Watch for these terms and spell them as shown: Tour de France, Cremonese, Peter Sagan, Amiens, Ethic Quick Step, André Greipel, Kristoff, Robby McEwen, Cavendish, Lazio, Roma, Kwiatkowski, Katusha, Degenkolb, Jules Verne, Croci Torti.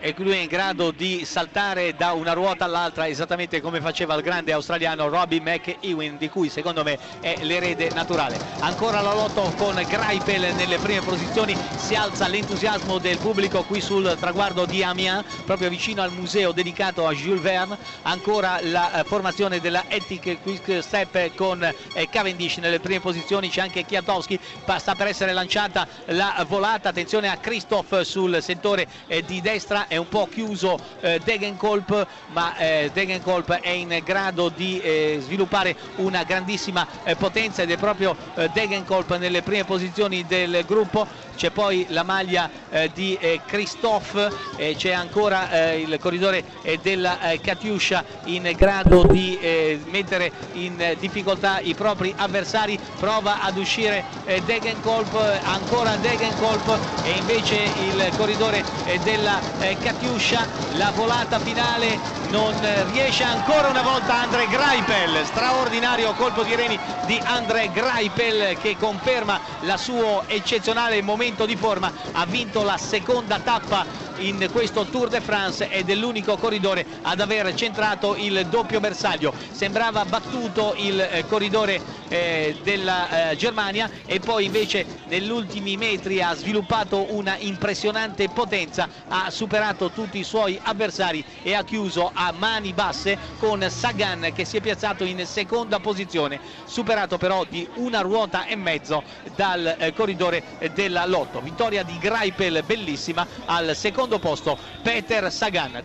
e lui è in grado di saltare da una ruota all'altra esattamente come faceva il grande australiano Robby McEwen, di cui secondo me è l'erede naturale. Ancora la lotto con Greipel nelle prime posizioni, si alza l'entusiasmo del pubblico qui sul traguardo di Amiens, proprio vicino al museo dedicato a Jules Verne. Ancora la formazione della Ethic Quick Step con Cavendish nelle prime posizioni, c'è anche Kwiatkowski, sta per essere lanciata la volata, attenzione a Kristoff sul settore di destra, è un po' chiuso Degenkolb, ma Degenkolb è in grado di sviluppare una grandissima potenza ed è proprio Degenkolb nelle prime posizioni del gruppo. C'è poi la maglia di Kristoff, c'è ancora il corridore della Katusha in grado di mettere in difficoltà i propri avversari, prova ad uscire Degenkolb, ancora Degenkolb e invece il corridore della Katusha, la volata finale non riesce, ancora una volta André Greipel, straordinario colpo di reni di André Greipel che conferma il suo eccezionale momento di forma, ha vinto la seconda tappa in questo Tour de France ed è l'unico corridore ad aver centrato il doppio bersaglio. Sembrava battuto il corridore della Germania e poi invece negli ultimi metri ha sviluppato una impressionante potenza, ha superato tutti i suoi avversari e ha chiuso a mani basse con Sagan che si è piazzato in seconda posizione, superato però di una ruota e mezzo dal corridore della Lotto. Vittoria di Greipel bellissima, al secondo posto Peter Sagan.